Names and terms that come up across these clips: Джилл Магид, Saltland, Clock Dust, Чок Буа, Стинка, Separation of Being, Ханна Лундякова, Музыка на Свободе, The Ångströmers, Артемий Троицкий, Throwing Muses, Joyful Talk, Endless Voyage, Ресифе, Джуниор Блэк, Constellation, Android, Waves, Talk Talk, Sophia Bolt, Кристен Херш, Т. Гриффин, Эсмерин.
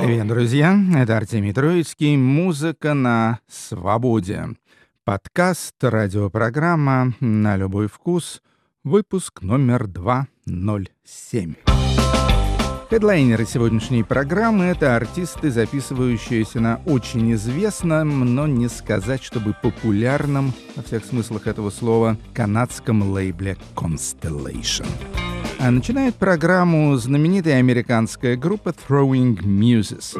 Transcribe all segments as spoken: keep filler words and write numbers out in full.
Привет, друзья! Это Артемий Троицкий. Музыка на свободе. Подкаст, радиопрограмма «На любой вкус». Выпуск номер два ноль семь. Хедлайнеры сегодняшней программы — это артисты, записывающиеся на очень известном, но не сказать, чтобы популярном, во всех смыслах этого слова, канадском лейбле Constellation. А начинает программу знаменитая американская группа Throwing Muses.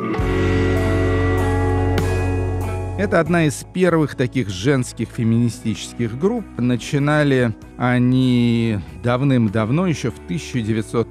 Это одна из первых таких женских феминистических групп. Начинали они давным-давно, еще в тысяча девятьсот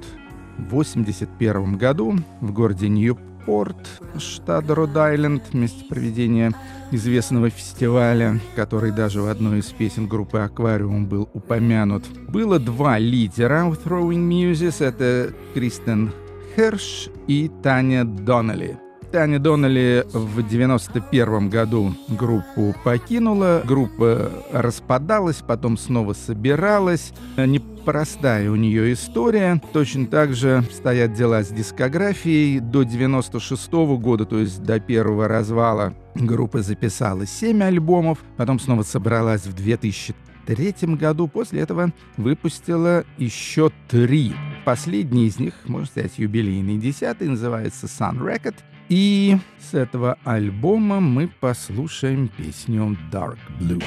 восемьдесят первом году в городе Ньюпорт, штат Род-Айленд, место проведения известного фестиваля, который даже в одной из песен группы «Аквариум» был упомянут. Было два лидера у Throwing Muses, это Кристен Херш и Таня Доннелли. Таня Доннелли в девяносто первом году группу покинула, группа распадалась, потом снова собиралась. Непростая у нее история. Точно так же стоят дела с дискографией. До девяносто шестого года, то есть до первого развала, группа записала семь альбомов, потом снова собралась в две тысячи третьем году, после этого выпустила еще три. Последний из них, можно сказать, юбилейный, десятый, называется «Sun Record». И с этого альбома мы послушаем песню «Dark Blue».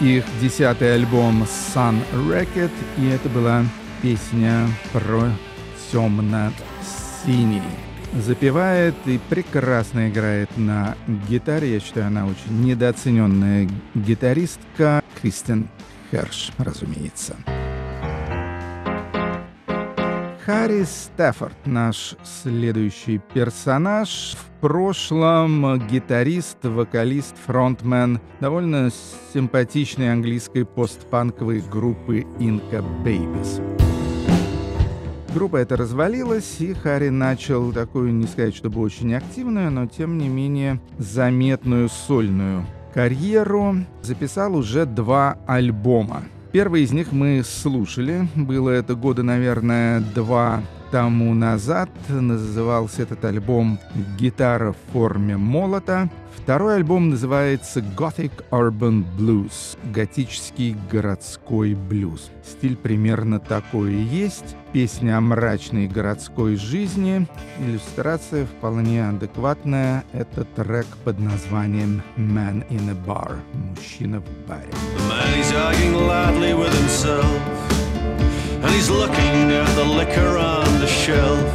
Их десятый альбом Sun Record, и это была песня про темно-синий. Запевает и прекрасно играет на гитаре. Я считаю, она очень недооцененная гитаристка. Кристен Херш, разумеется. Харри Стаффорд, наш следующий персонаж. В прошлом гитарист, вокалист, фронтмен довольно симпатичной английской постпанковой группы Inca Babies. Группа эта развалилась, и Харри начал такую, не сказать, чтобы очень активную, но тем не менее заметную сольную карьеру. Записал уже два альбома. Первый из них мы слушали, было это года, наверное, два тому назад. Назывался этот альбом «Гитара в форме молота». Второй альбом называется «Gothic Urban Blues» — «Готический городской блюз». Стиль примерно такой и есть. Песня о мрачной городской жизни. Иллюстрация вполне адекватная. Это трек под названием «Man in a Bar» — «Мужчина в баре». And he's looking at the liquor on the shelf,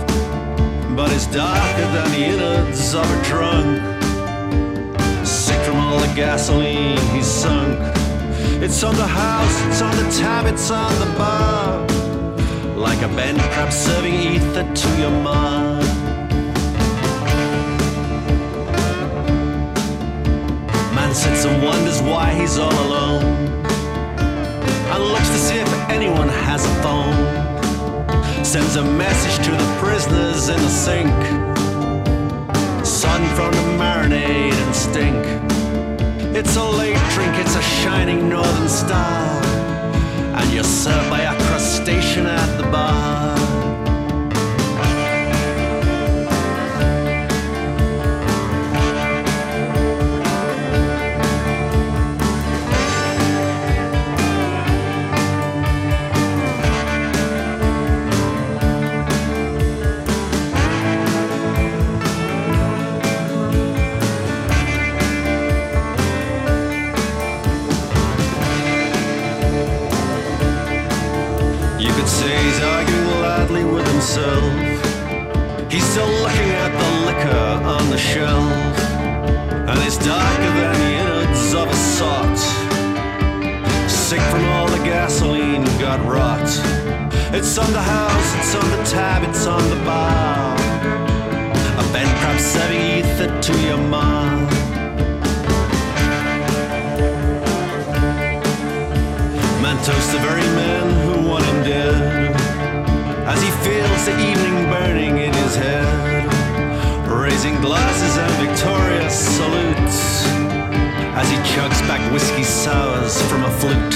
but it's darker than the innards of a drunk. Sick from all the gasoline he's sunk. It's on the house, it's on the tab, it's on the bar, like a bent crab serving ether to your ma. Man sits and wonders why he's all alone, and looks to see if anyone has a phone. Sends a message to the prisoners in the sink, sun from the marinade and stink. It's a late drink, it's a shining northern star, and you're served by a crustacean at the bar. He's still looking at the liquor on the shelf, and it's darker than the innards of a sot. Sick from all the gasoline, got rot. It's on the house, it's on the tab, it's on the bar, a bent crab serving ether to your ma. Man toasts the very man who won him dead, as he feels the evening burning in his head, raising glasses and victorious salutes, as he chugs back whiskey sours from a flute.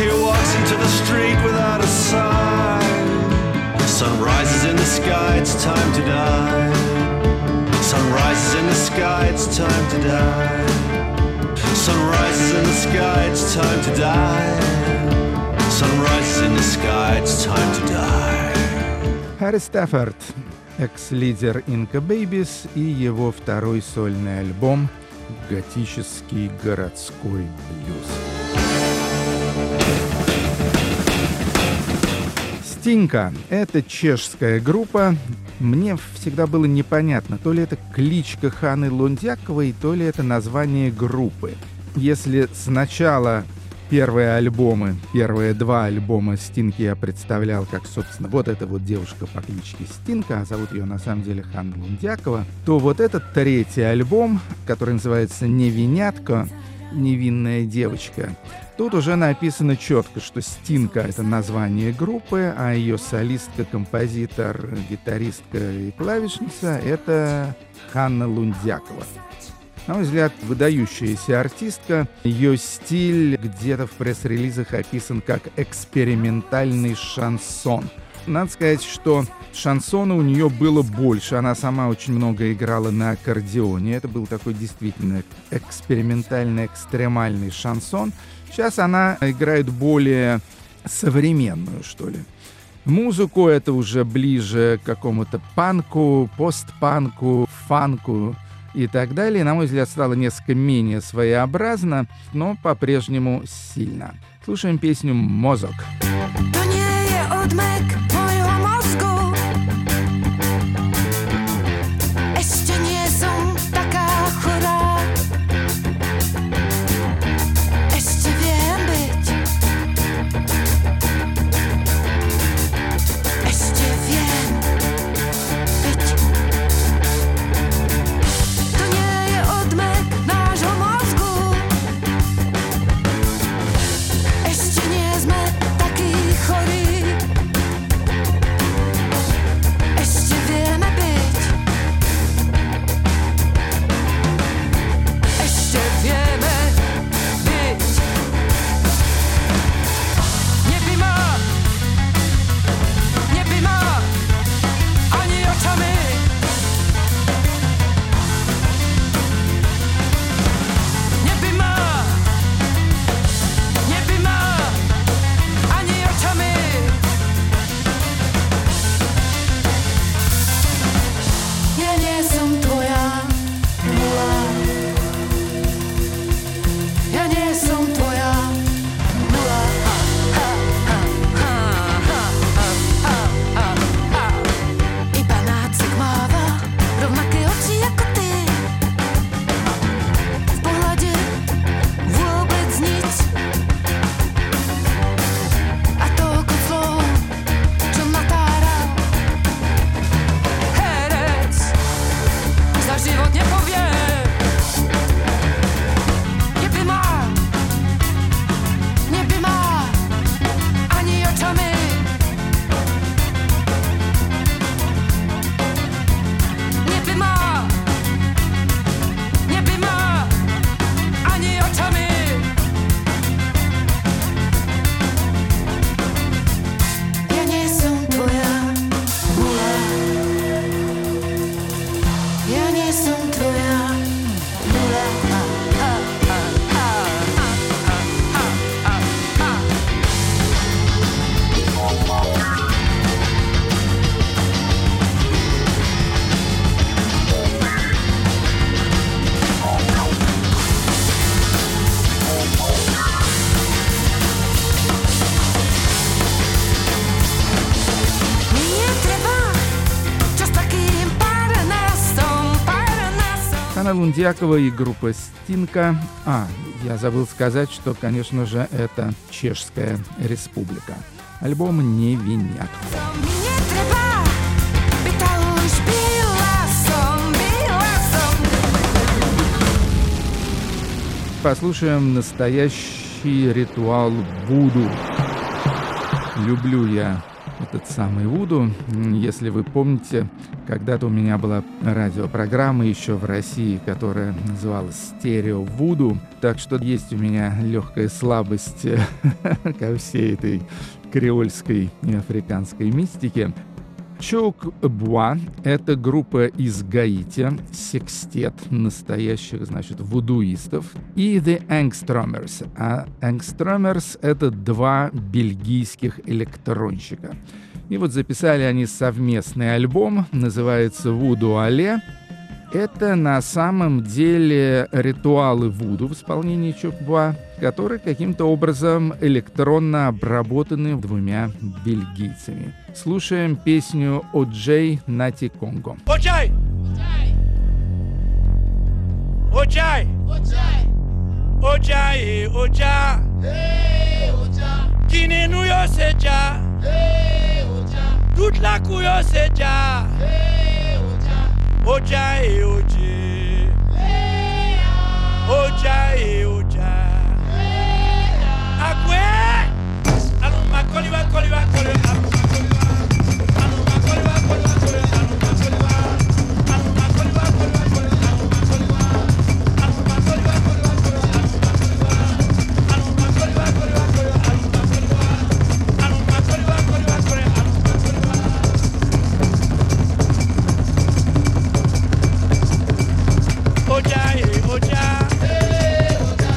He walks into the street without a sign. Sun rises in the sky, it's time to die. Sun rises in the sky, it's time to die. Sun rises in the sky, it's time to die. Sunrise in the sky, it's time to die. Харри Стаффорд, экс-лидер Inca Babies, и его второй сольный альбом «Готический городской блюз». Стинка — это чешская группа. Мне всегда было непонятно, то ли это кличка Ханны Лундяковой, то ли это название группы. Если сначала... Первые альбомы, первые два альбома Стинки я представлял как, собственно, вот эта вот девушка по кличке Стинка, а зовут ее на самом деле Ханна Лундякова, то вот этот третий альбом, который называется «Невинятка», «Невинная девочка», тут уже написано четко, что Стинка — это название группы, а ее солистка, композитор, гитаристка и клавишница — это Ханна Лундякова. На мой взгляд, выдающаяся артистка. Ее стиль где-то в пресс-релизах описан как экспериментальный шансон. Надо сказать, что шансона у нее было больше. Она сама очень много играла на аккордеоне. Это был такой действительно экспериментальный, экстремальный шансон. Сейчас она играет более современную, что ли. Музыку это уже ближе к какому-то панку, постпанку, фанку и так далее. На мой взгляд, стало несколько менее своеобразно, но по-прежнему сильно. Слушаем песню «Мозок». Ханна Лундякова и группа «Стинка». А, я забыл сказать, что, конечно же, это Чешская Республика. Альбом «Не винят». Послушаем настоящий ритуал вуду. Люблю я этот самый вуду. Если вы помните, когда-то у меня была радиопрограмма еще в России, которая называлась «Стерео Вуду». Так что есть у меня легкая слабость ко всей этой креольской и африканской мистике. Чок Буа — это группа из Гаити, секстет настоящих, значит, вудуистов, и The Ångströmers. А Ångströmers — это два бельгийских электронщика. И вот записали они совместный альбом, называется «Vodou Alé». Это на самом деле ритуалы вуду в исполнении Чок Буа, которые каким-то образом электронно обработаны двумя бельгийцами. Слушаем песню «Оджей Нати Конго». Оджей! Оджей! Оджей! Оджей! Оджа! Кинену йо седжа! Тутлаку йо седжа! Oja e oje, oja e oja. Akwe, anu makoli wa koli wa koli, anu makoli wa, anu makoli wa koli wa koli, anu makoli wa, anu makoli wa koli wa koli, anu makoli wa, anu makoli wa koli wa koli, anu makoli wa, anu makoli wa koli wa koli, anu makoli wa, anu makoli wa koli wa koli, anu makoli wa. Oja, oja, oja,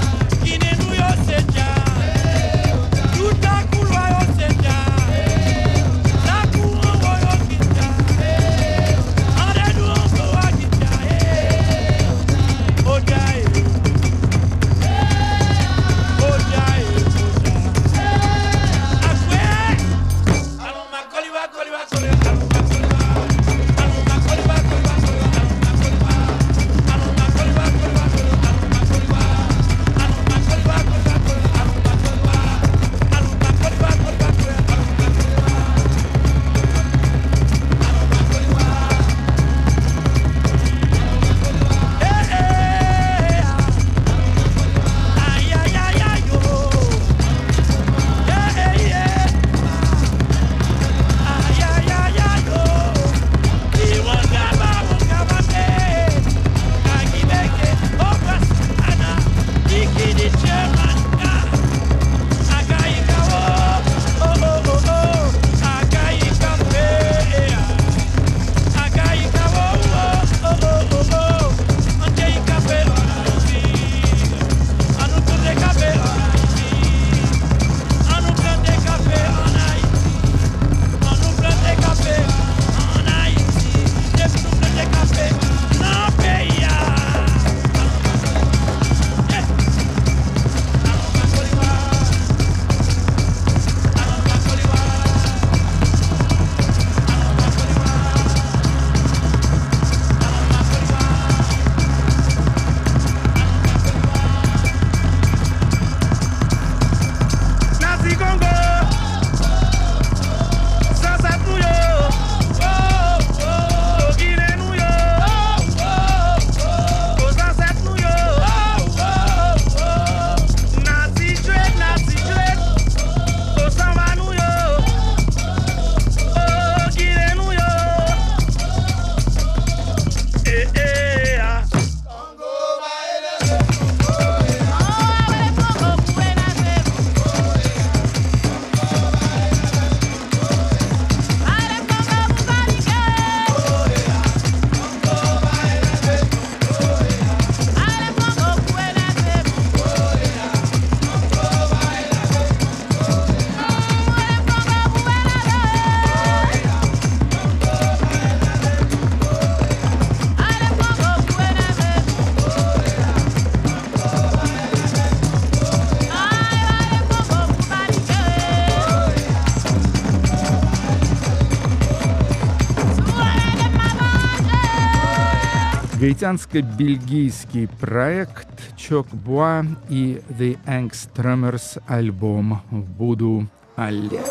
Гаитянско-бельгийский проект Чок Буа и The Ångströmers, альбом Vodou Alé.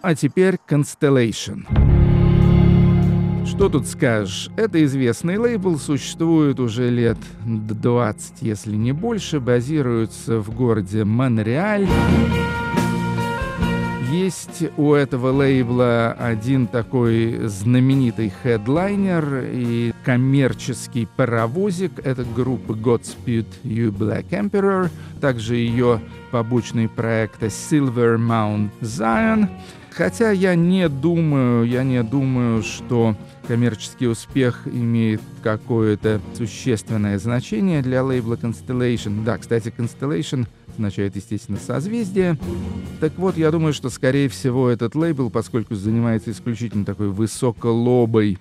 А теперь Constellation. Что тут скажешь? Это известный лейбл, существует уже лет двадцать, если не больше, базируется в городе Монреаль. Есть у этого лейбла один такой знаменитый хедлайнер и коммерческий паровозик. Это группа Godspeed You Black Emperor, также ее побочные проекты Silver Mount Zion. Хотя я не думаю, я не думаю, что коммерческий успех имеет какое-то существенное значение для лейбла Constellation. Да, кстати, Constellation означает, естественно, созвездие. Так вот, я думаю, что, скорее всего, этот лейбл, поскольку занимается исключительно такой высоколобой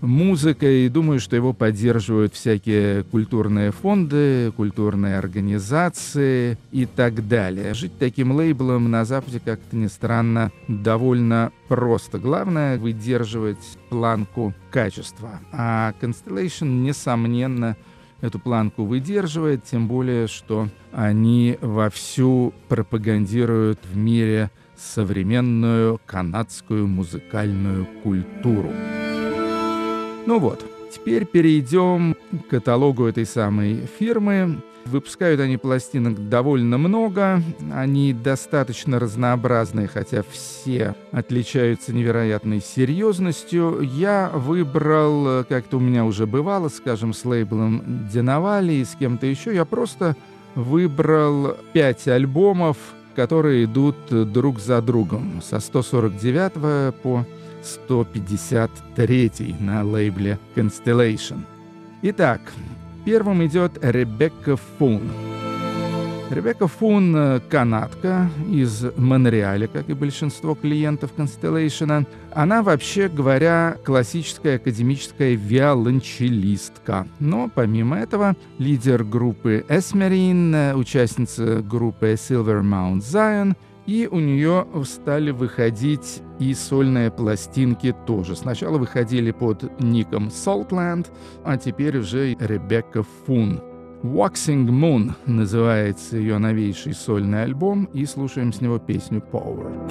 музыкой, думаю, что его поддерживают всякие культурные фонды, культурные организации и так далее. Жить таким лейблом на Западе, как-то ни странно, довольно просто. Главное — выдерживать планку качества. А Constellation, несомненно, эту планку выдерживает, тем более, что они вовсю пропагандируют в мире современную канадскую музыкальную культуру. Ну вот, теперь перейдем к каталогу этой самой фирмы. Выпускают они пластинок довольно много, они достаточно разнообразные, хотя все отличаются невероятной серьезностью. Я выбрал, как-то у меня уже бывало, скажем, с лейблом Диновали и с кем-то еще, я просто выбрал пять альбомов, которые идут друг за другом, со сто сорок девятого по сто пятьдесят третий на лейбле Constellation. Итак, первым идет Ребекка Фун. Ребекка Фун — канадка из Монреаля, как и большинство клиентов Constellation. Она, вообще говоря, классическая академическая виолончелистка. Но, помимо этого, лидер группы Эсмерин, участница группы Silver Mount Zion, и у нее стали выходить и сольные пластинки тоже. Сначала выходили под ником Saltland, а теперь уже Ребекка Фун. Waxing Moon называется ее новейший сольный альбом, и слушаем с него песню Power.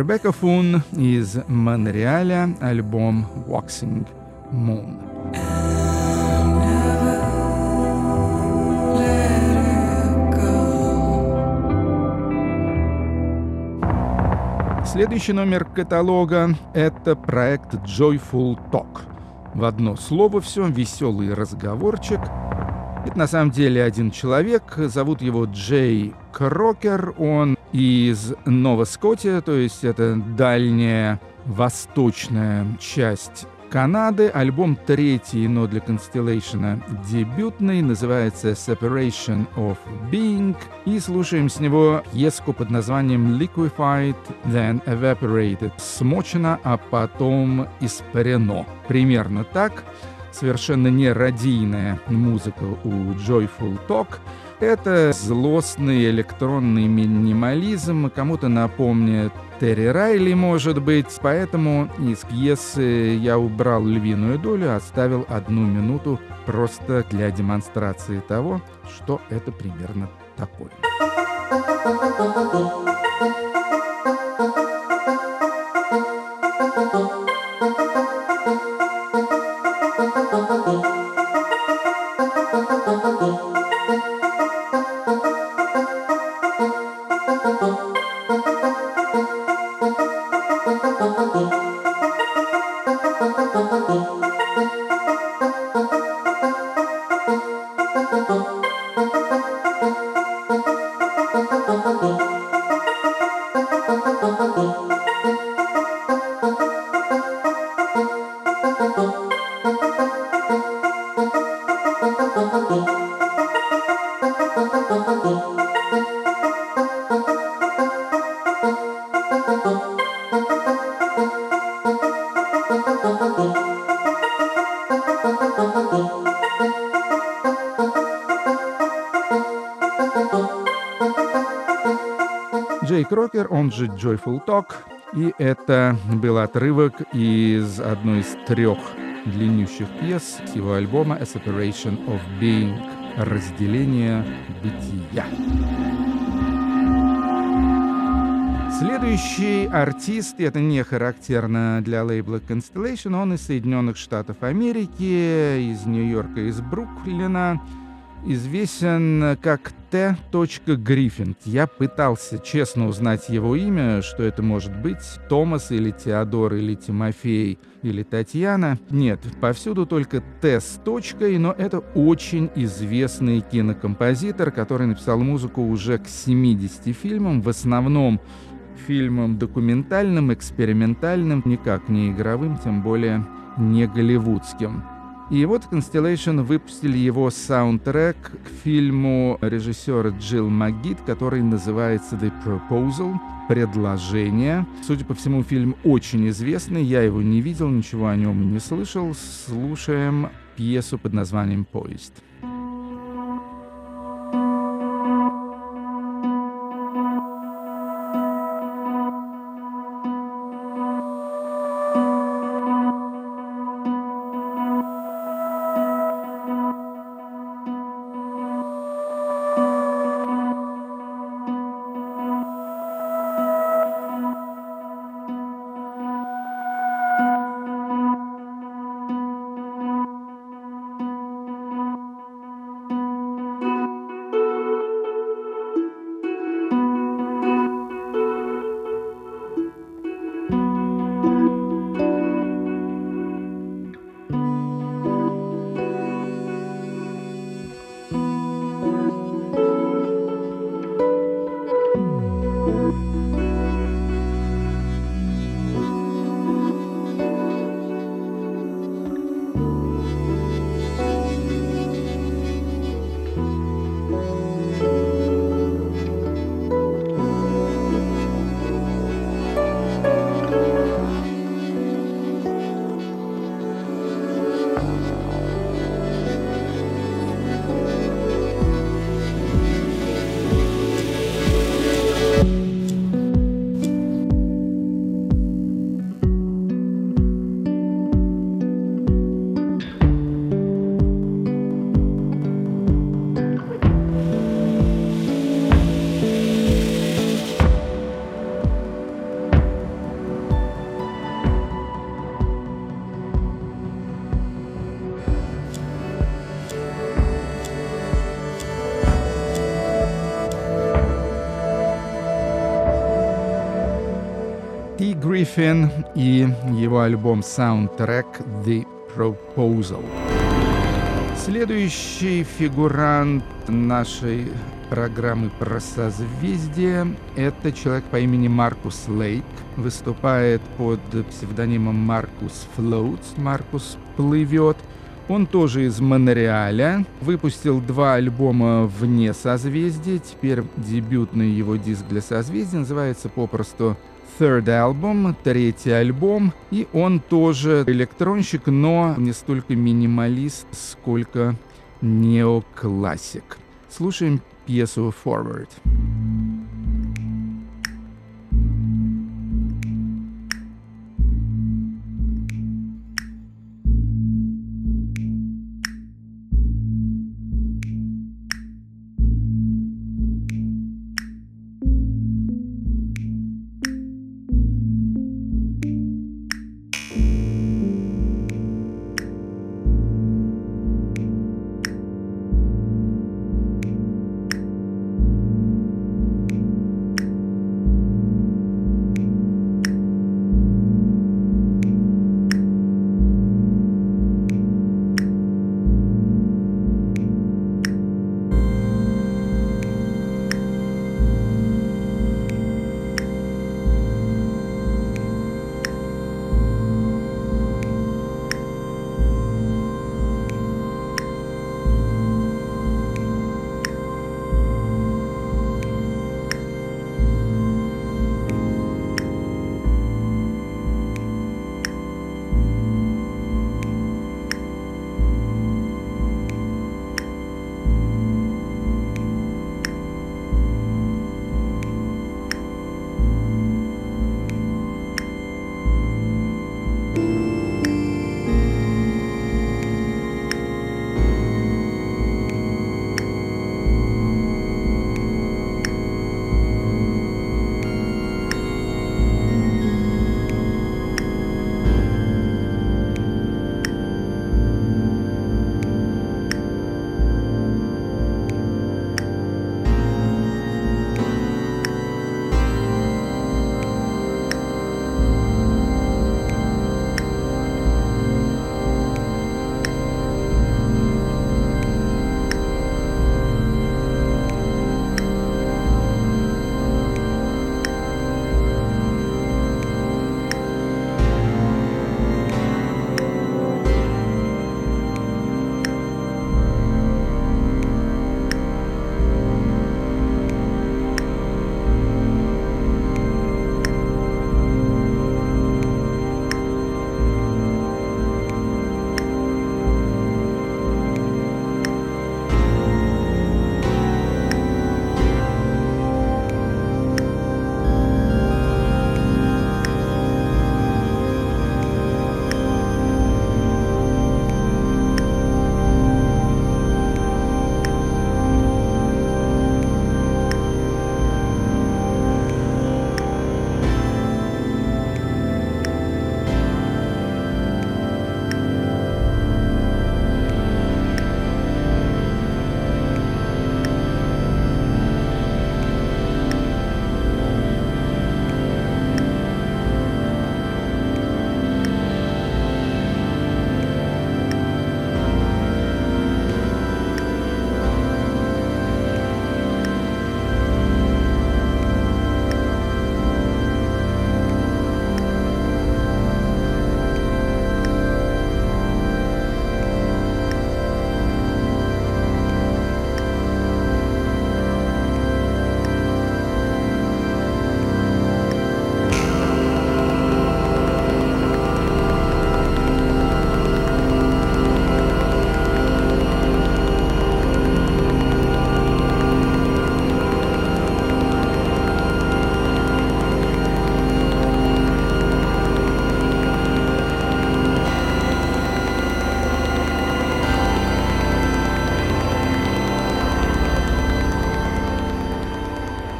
Ребекка Фун из Монреаля, альбом Waxing Moon. Следующий номер каталога — это проект Joyful Talk. В одно слово все, веселый разговорчик. Это на самом деле один человек, зовут его Джей Крокер, он из Нова Скотия, то есть это дальняя восточная часть Канады. Альбом третий, но для Constellation дебютный, называется Separation of Being, и слушаем с него пьеску под названием Liquefied, then Evaporated, смочено, а потом испарено. Примерно так, совершенно нерадийная музыка у Joyful Talk. Это злостный электронный минимализм, кому-то напомнит Терри Райли, может быть, поэтому из пьесы я убрал львиную долю, оставил одну минуту просто для демонстрации того, что это примерно такое. Крокер, он же Joyful Talk, и это был отрывок из одной из трех длиннющих пьес с его альбома A Separation of Being, разделение бытия. Следующий артист, и это не характерно для лейбла Constellation, он из Соединенных Штатов Америки, из Нью-Йорка, из Бруклина. Известен как Т. Гриффин. Я пытался честно узнать его имя, что это может быть, Томас или Теодор, или Тимофей, или Татьяна. Нет, повсюду только Т с точкой, но это очень известный кинокомпозитор, который написал музыку уже к семидесяти фильмам, в основном фильмам документальным, экспериментальным, никак не игровым, тем более не голливудским. И вот Constellation выпустили его саундтрек к фильму режиссера Джилл Магид, который называется The Proposal, «Предложение». Судя по всему, фильм очень известный, я его не видел, ничего о нем не слышал. Слушаем пьесу под названием «Поезд». Ли Гриффин и его альбом-саундтрек «The Proposal». Следующий фигурант нашей программы про созвездие — это человек по имени Маркус Лейк. Выступает под псевдонимом Маркус Floats, Маркус Плывет. Он тоже из Монреаля, выпустил два альбома вне созвездия, теперь дебютный его диск для созвездия, называется попросту Third Album, третий альбом, и он тоже электронщик, но не столько минималист, сколько неоклассик. Слушаем пьесу Forward.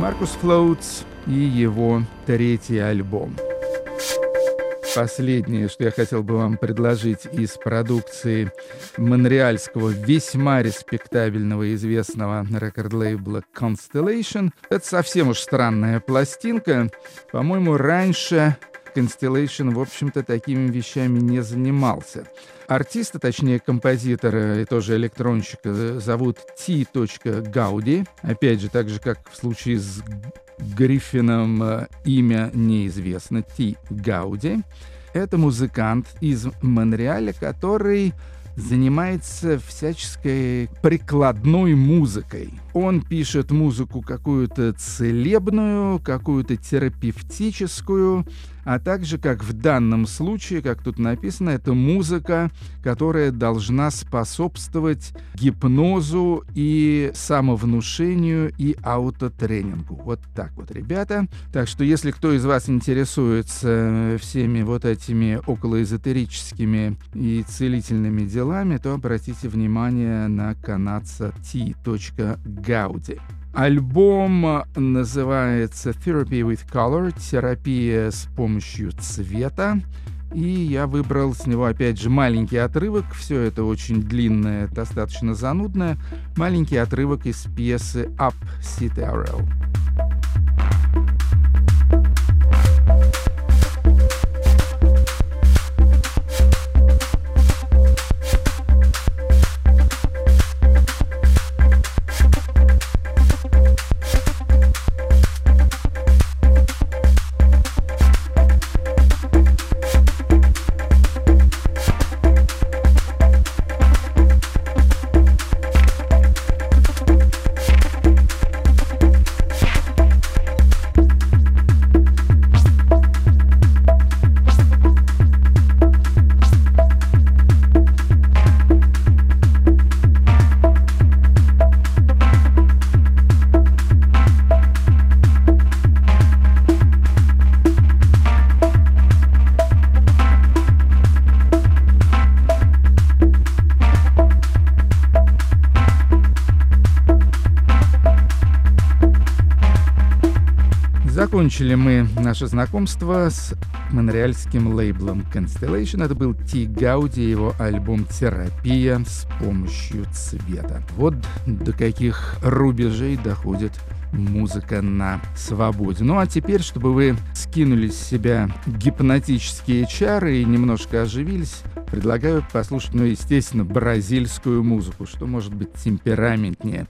Marcus Floats и его третий альбом. Последнее, что я хотел бы вам предложить из продукции монреальского, весьма респектабельного и известного рекорд-лейбла Constellation, это совсем уж странная пластинка. По-моему, раньше Constellation, в общем-то, такими вещами не занимался. Артиста, точнее, композитора и тоже электронщика зовут T. Gaudi. Опять же, так же, как в случае с Гриффином, имя неизвестно, T. Gaudi. Это музыкант из Монреаля, который занимается всяческой прикладной музыкой. Он пишет музыку какую-то целебную, какую-то терапевтическую, а также, как в данном случае, как тут написано, это музыка, которая должна способствовать гипнозу и самовнушению и аутотренингу. Вот так вот, ребята. Так что, если кто из вас интересуется всеми вот этими околоэзотерическими и целительными делами, то обратите внимание на канадца T. Gaudi. Альбом называется Therapy with Color, терапия с помощью цвета. И я выбрал с него, опять же, маленький отрывок. Все это очень длинное, достаточно занудное. Маленький отрывок из пьесы Up Citadel. Закончили мы наше знакомство с монреальским лейблом Constellation. Это был T. Gaudi, его альбом «Терапия с помощью цвета». Вот до каких рубежей доходит музыка на свободе. Ну а теперь, чтобы вы скинули с себя гипнотические чары и немножко оживились, предлагаю послушать, ну, естественно, бразильскую музыку, что может быть темпераментнее.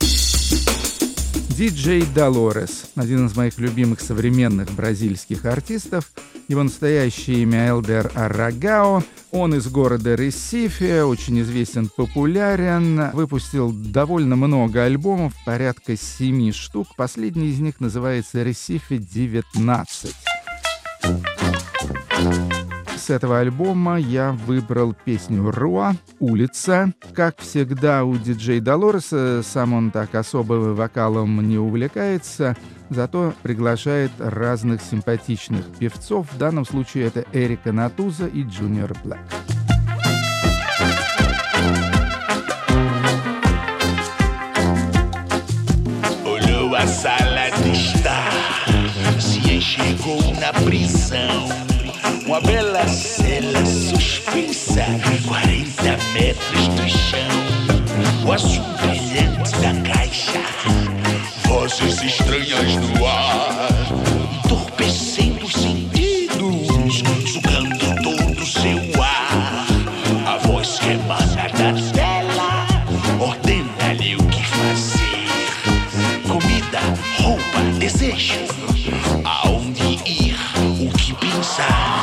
Диджей Долорес, один из моих любимых современных бразильских артистов. Его настоящее имя Элдер Арагао. Он из города Ресифе, очень известен, популярен. Выпустил довольно много альбомов, порядка семи штук. Последний из них называется «Ресифе девятнадцать». С этого альбома я выбрал песню «Руа», «Улица». Как всегда у диджея Долореса, сам он так особо вокалом не увлекается, зато приглашает разных симпатичных певцов. В данном случае это Эрика Натуза и Джуниор Блэк. Uma bela cela suspensa quarenta metros do chão. O azul brilhante da caixa, vozes estranhas no ar, entorpecendo os sentidos, sugando todo o seu ar. A voz que emana da tela ordena-lhe o que fazer. Comida, roupa, desejo, aonde ir, o que pensar.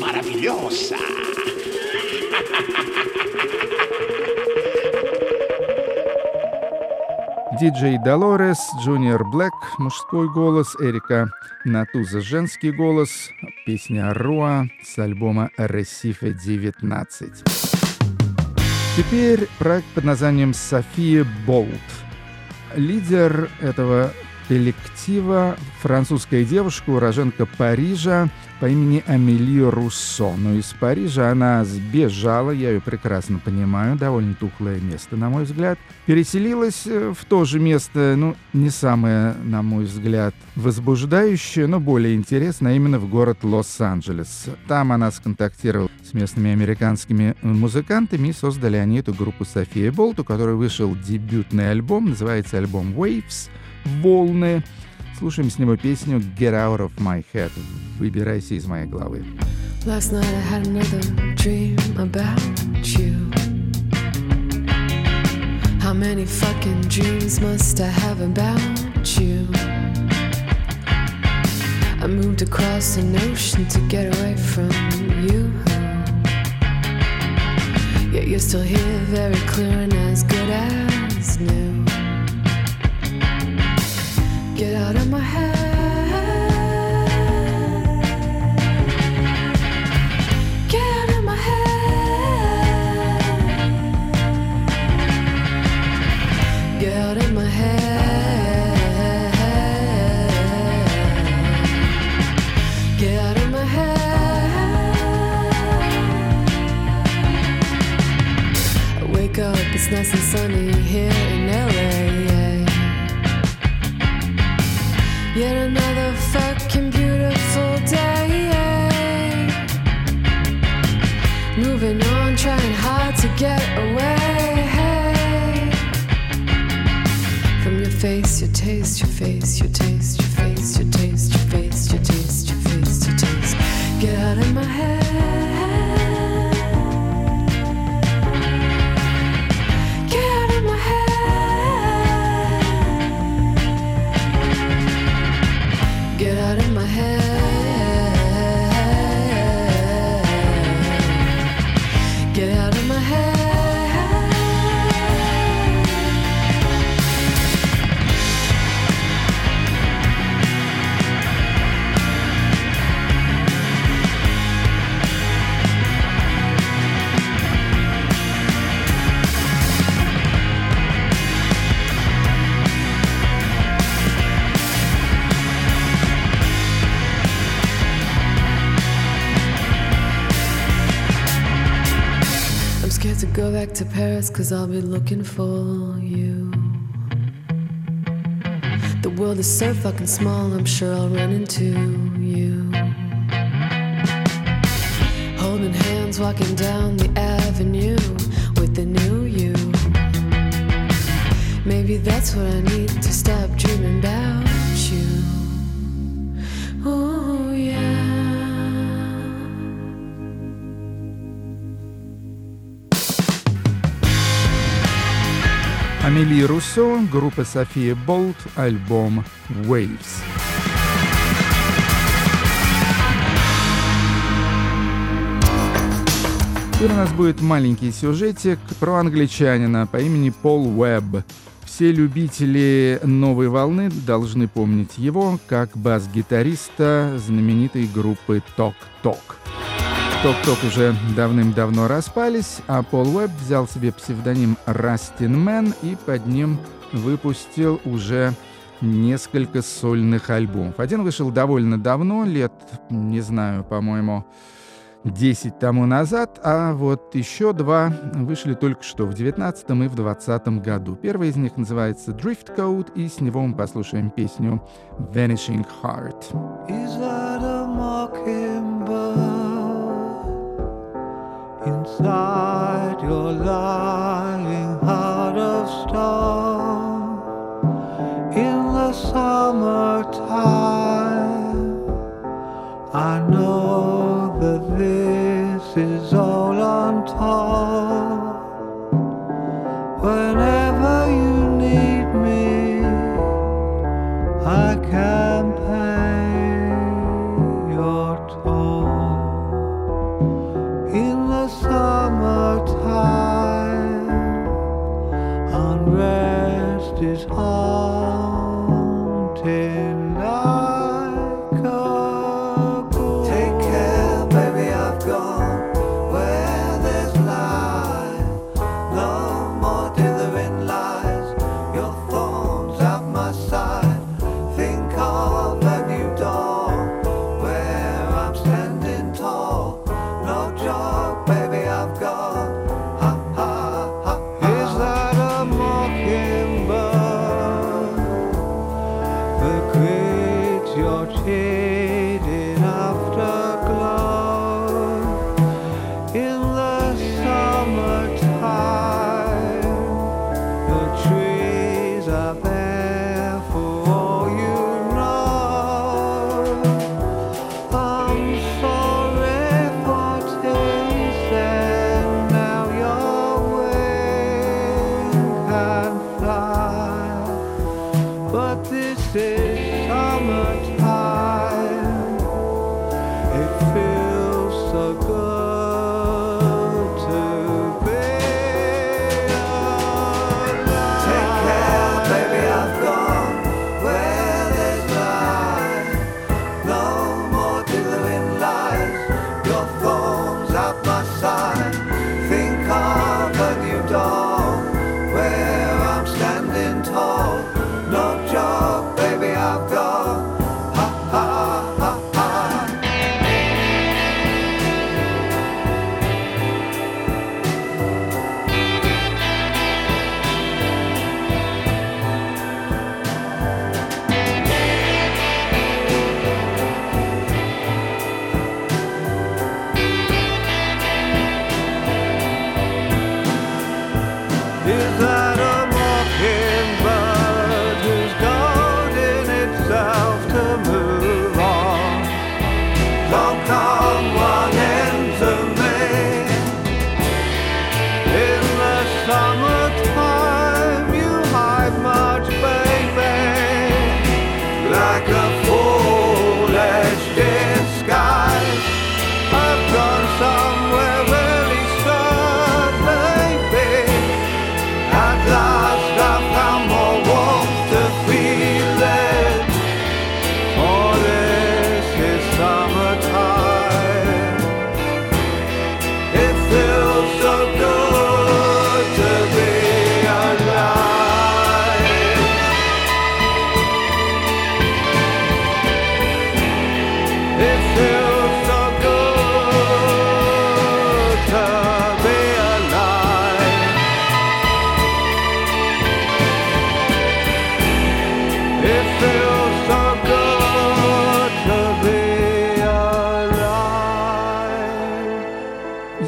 maravillosa. Диджей Долорес, Джуниор Блэк, мужской голос, Эрика Натуза, женский голос, песня «Руа» с альбома «Ресифе девятнадцать». Теперь проект под названием «София Болт». Лидер этого коллектива — французская девушка, уроженка Парижа по имени Амели Руссо. Но из Парижа она сбежала, я ее прекрасно понимаю, довольно тухлое место, на мой взгляд. Переселилась в то же место, ну, не самое, на мой взгляд, возбуждающее, но более интересное, именно в город Лос-Анджелес. Там она сконтактировала с местными американскими музыкантами, и создали они эту группу «София Болт», у которой вышел дебютный альбом, называется альбом «Waves». «Волны». Слушаем с него песню «Get out of my head». Выбирайся из моей головы. Last night I had another dream about you. How many fucking dreams must I have about you? I moved across an ocean to get away from you. Yet you're still here, very clear and as good as new. Get out of my head. Get out of my head. Get out of my head. Get out of my head. I wake up, it's nice and sunny here in L A. Yet another fucking beautiful day. Moving on, trying hard to get away. From your face, your taste, your face, your taste, your face, your taste, your face, your taste, your face, your taste. Get out of my head. Go back to Paris, cause I'll be looking for you. The world is so fucking small, I'm sure I'll run into you. Holding hands, walking down the avenue with the new you. Maybe that's what I need to stop dreaming about you. Oh yeah. Амели Руссо, группа «София Болт», альбом «Waves». Теперь у нас будет маленький сюжетик про англичанина по имени Пол Уэбб. Все любители новой волны должны помнить его как бас-гитариста знаменитой группы «Talk Talk». Talk Talk уже давным-давно распались, а Пол Уэбб взял себе псевдоним Rustin Man и под ним выпустил уже несколько сольных альбомов. Один вышел довольно давно, лет, не знаю, по-моему, десять тому назад, а вот еще два вышли только что в девятнадцатом и в двадцатом году. Первый из них называется Drift Code, и с него мы послушаем песню Vanishing Heart. Inside your lying heart of stone. In the summertime I know that this is all untold. Whenever you need me I can pay your toll. your shade in afterglow in the summertime. The trees are there for all you know. I'm sorry for tasting now your wing can fly, but this is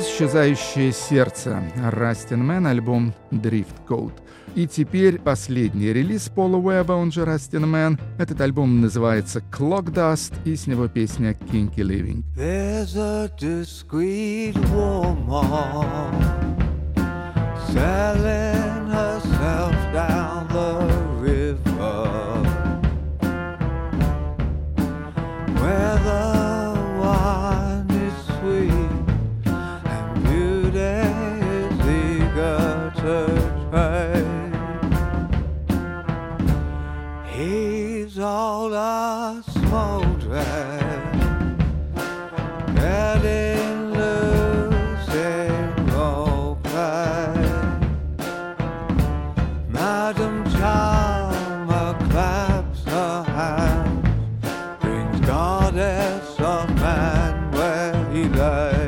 «Исчезающее сердце», Rustin Man, альбом Drift Code. И теперь последний релиз Пола Уэбба, он же Rustin Man. Этот альбом называется Clock Dust, и с него песня Kinky Living. There's a discreet woman selling herself down the river where the all our smoldering, getting loose in no play. Madam Charmer claps her hands, brings goddess of man where he lay.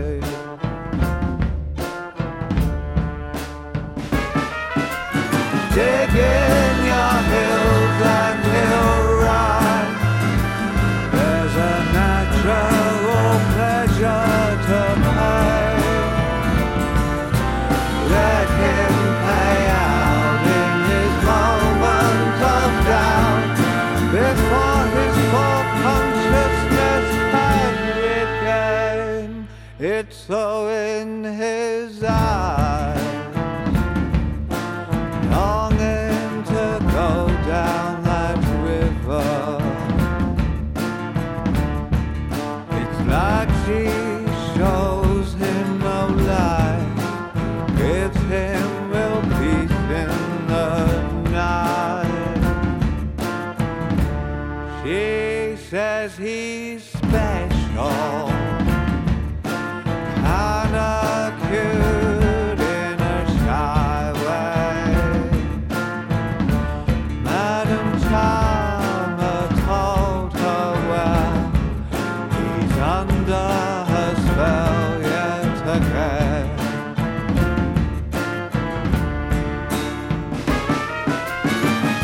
So in his eyes, longing to go down that river. It's like she shows him no light, gives him real peace in the night. She says he's special.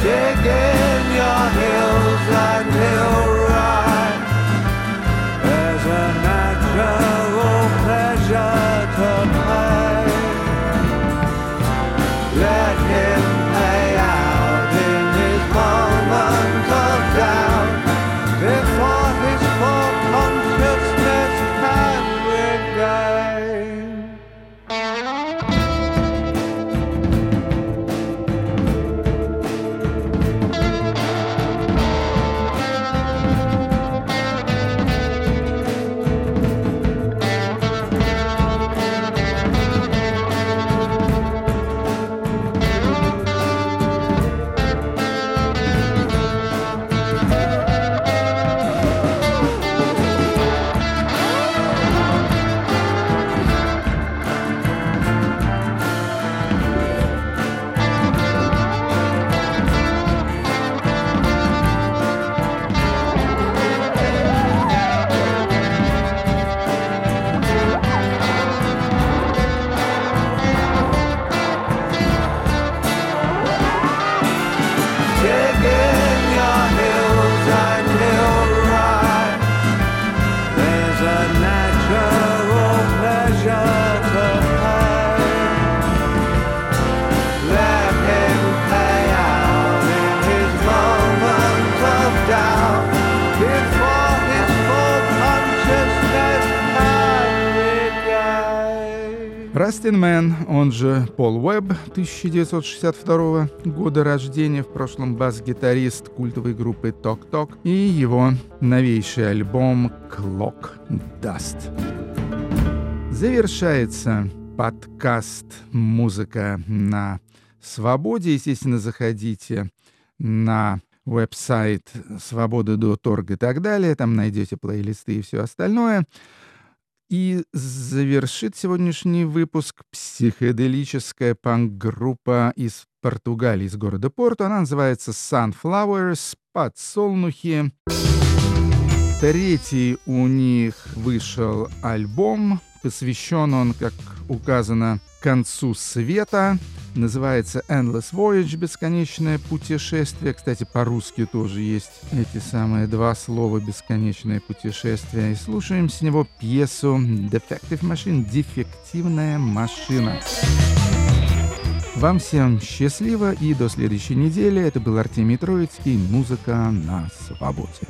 Dig in your hills and hill rise. Rustin Man, он же Пол Уэбб, тысяча девятьсот шестьдесят второго года рождения, в прошлом бас-гитарист культовой группы Talk Talk, и его новейший альбом Clock Dust. Завершается подкаст «Музыка на свободе». Естественно, заходите на веб-сайт свобода точка торг и так далее. Там найдете плейлисты и все остальное. И завершит сегодняшний выпуск психоделическая панк-группа из Португалии, из города Порту. Она называется Sunflowers, подсолнухи. Третий у них вышел альбом. Посвящен он, как указано, концу света. Называется Endless Voyage, бесконечное путешествие. Кстати, по-русски тоже есть эти самые два слова, бесконечное путешествие. И слушаем с него пьесу Defective Machine, дефективная машина. Вам всем счастливо и до следующей недели. Это был Артемий Троицкий, музыка на свободе.